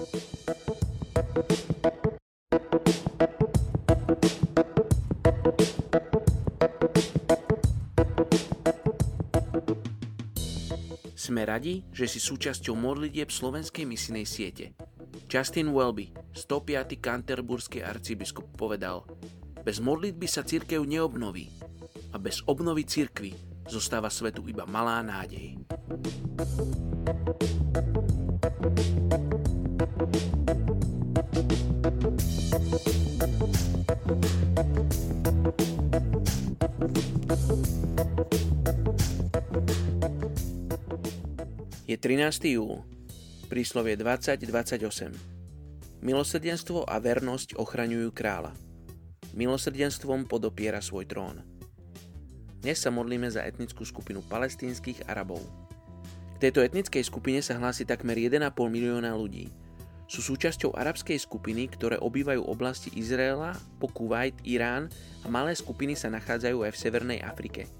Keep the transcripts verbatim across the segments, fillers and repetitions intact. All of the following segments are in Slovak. Sme radi, že si súčasťou modlitieb slovenskej misijnej siete. Justin Welby, sto piaty Canterburský arcibiskup, povedal: bez modlitby sa cirkev neobnoví a bez obnovy cirkvi zostáva svetu iba malá nádej. Je trinásteho júla, príslovie dvadsať dvadsaťosem. Milosrdenstvo a vernosť ochraňujú kráľa. Milosrdenstvom podopiera svoj trón. Dnes sa modlíme za etnickú skupinu palestínskych Arabov. K tejto etnickej skupine sa hlási takmer jeden a pol milióna ľudí. Sú súčasťou arabskej skupiny, ktoré obývajú oblasti Izraela, po Kuvajt, Irán, a malé skupiny sa nachádzajú aj v Severnej Afrike.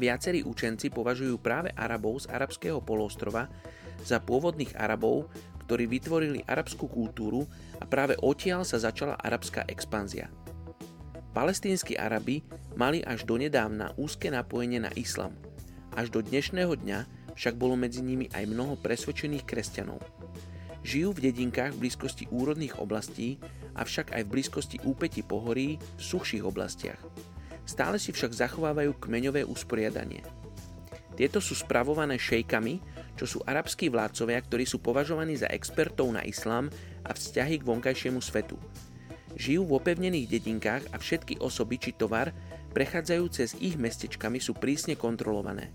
Viacerí učenci považujú práve Arabov z arabského poloostrova za pôvodných Arabov, ktorí vytvorili arabskú kultúru, a práve odtiaľ sa začala arabská expanzia. Palestínski Arabi mali až donedávna úzke napojenie na islám. Až do dnešného dňa však bolo medzi nimi aj mnoho presvedčených kresťanov. Žijú v dedinkách v blízkosti úrodných oblastí, avšak aj v blízkosti úpätí pohorí v suchších oblastiach. Stále si však zachovávajú kmeňové usporiadanie. Tieto sú spravované šejkami, čo sú arabskí vládcovia, ktorí sú považovaní za expertov na islám a vzťahy k vonkajšiemu svetu. Žijú v opevnených dedinkách a všetky osoby či tovar prechádzajú cez ich mestečkami sú prísne kontrolované.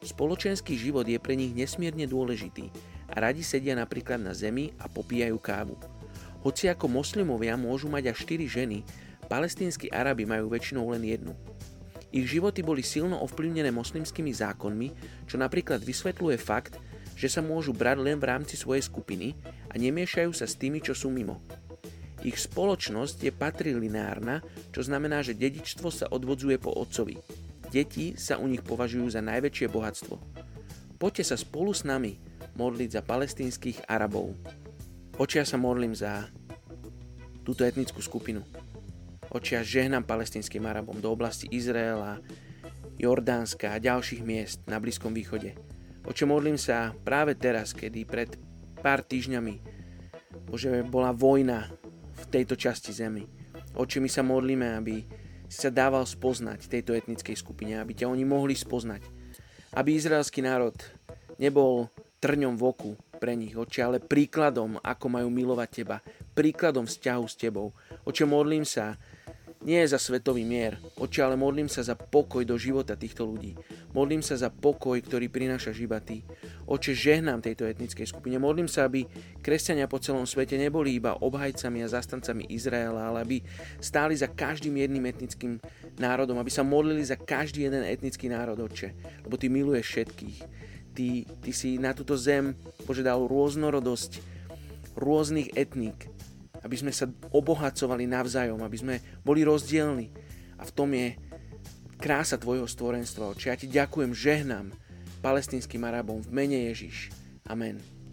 Spoločenský život je pre nich nesmierne dôležitý a radi sedia napríklad na zemi a popíjajú kávu. Hoci ako moslimovia môžu mať až štyri ženy, palestínski Arabi majú väčšinou len jednu. Ich životy boli silno ovplyvnené moslimskými zákonmi, čo napríklad vysvetľuje fakt, že sa môžu brať len v rámci svojej skupiny a nemiešajú sa s tými, čo sú mimo. Ich spoločnosť je patrilineárna, čo znamená, že dedičstvo sa odvodzuje po otcovi. Deti sa u nich považujú za najväčšie bohatstvo. Poďte sa spolu s nami modliť za palestínskych Arabov. Oče, ja sa modlím za túto etnickú skupinu. Oče, ja žehnám palestínskym Arabom do oblasti Izraela, Jordánska a ďalších miest na Blízkom východe. Oče, modlím sa práve teraz, kedy pred pár týždňami Bože, bola vojna v tejto časti zemi. Oče, my sa modlíme, aby si sa dával spoznať tejto etnickej skupine, aby ťa oni mohli spoznať. Aby izraelský národ nebol trňom v oku pre nich, Oče, ale príkladom, ako majú milovať teba, príkladom vzťahu s tebou. Oče, modlím sa nie za svetový mier, Oče, ale modlím sa za pokoj do života týchto ľudí. Modlím sa za pokoj, ktorý prinášaš iba ty. Oče, žehnám tejto etnickej skupine. Modlím sa, aby kresťania po celom svete neboli iba obhajcami a zastancami Izraela, ale aby stáli za každým jedným etnickým národom, aby sa modlili za každý jeden etnický národ, Oče, lebo ty miluješ všetkých. Ty, ty si na túto zem požiadal rôznorodosť rôznych etník, aby sme sa obohacovali navzájom, aby sme boli rozdielni. A v tom je krása tvojho stvorenstva, Oče. Ja ti ďakujem, žehnám palestínskym Arabom v mene Ježiš. Amen.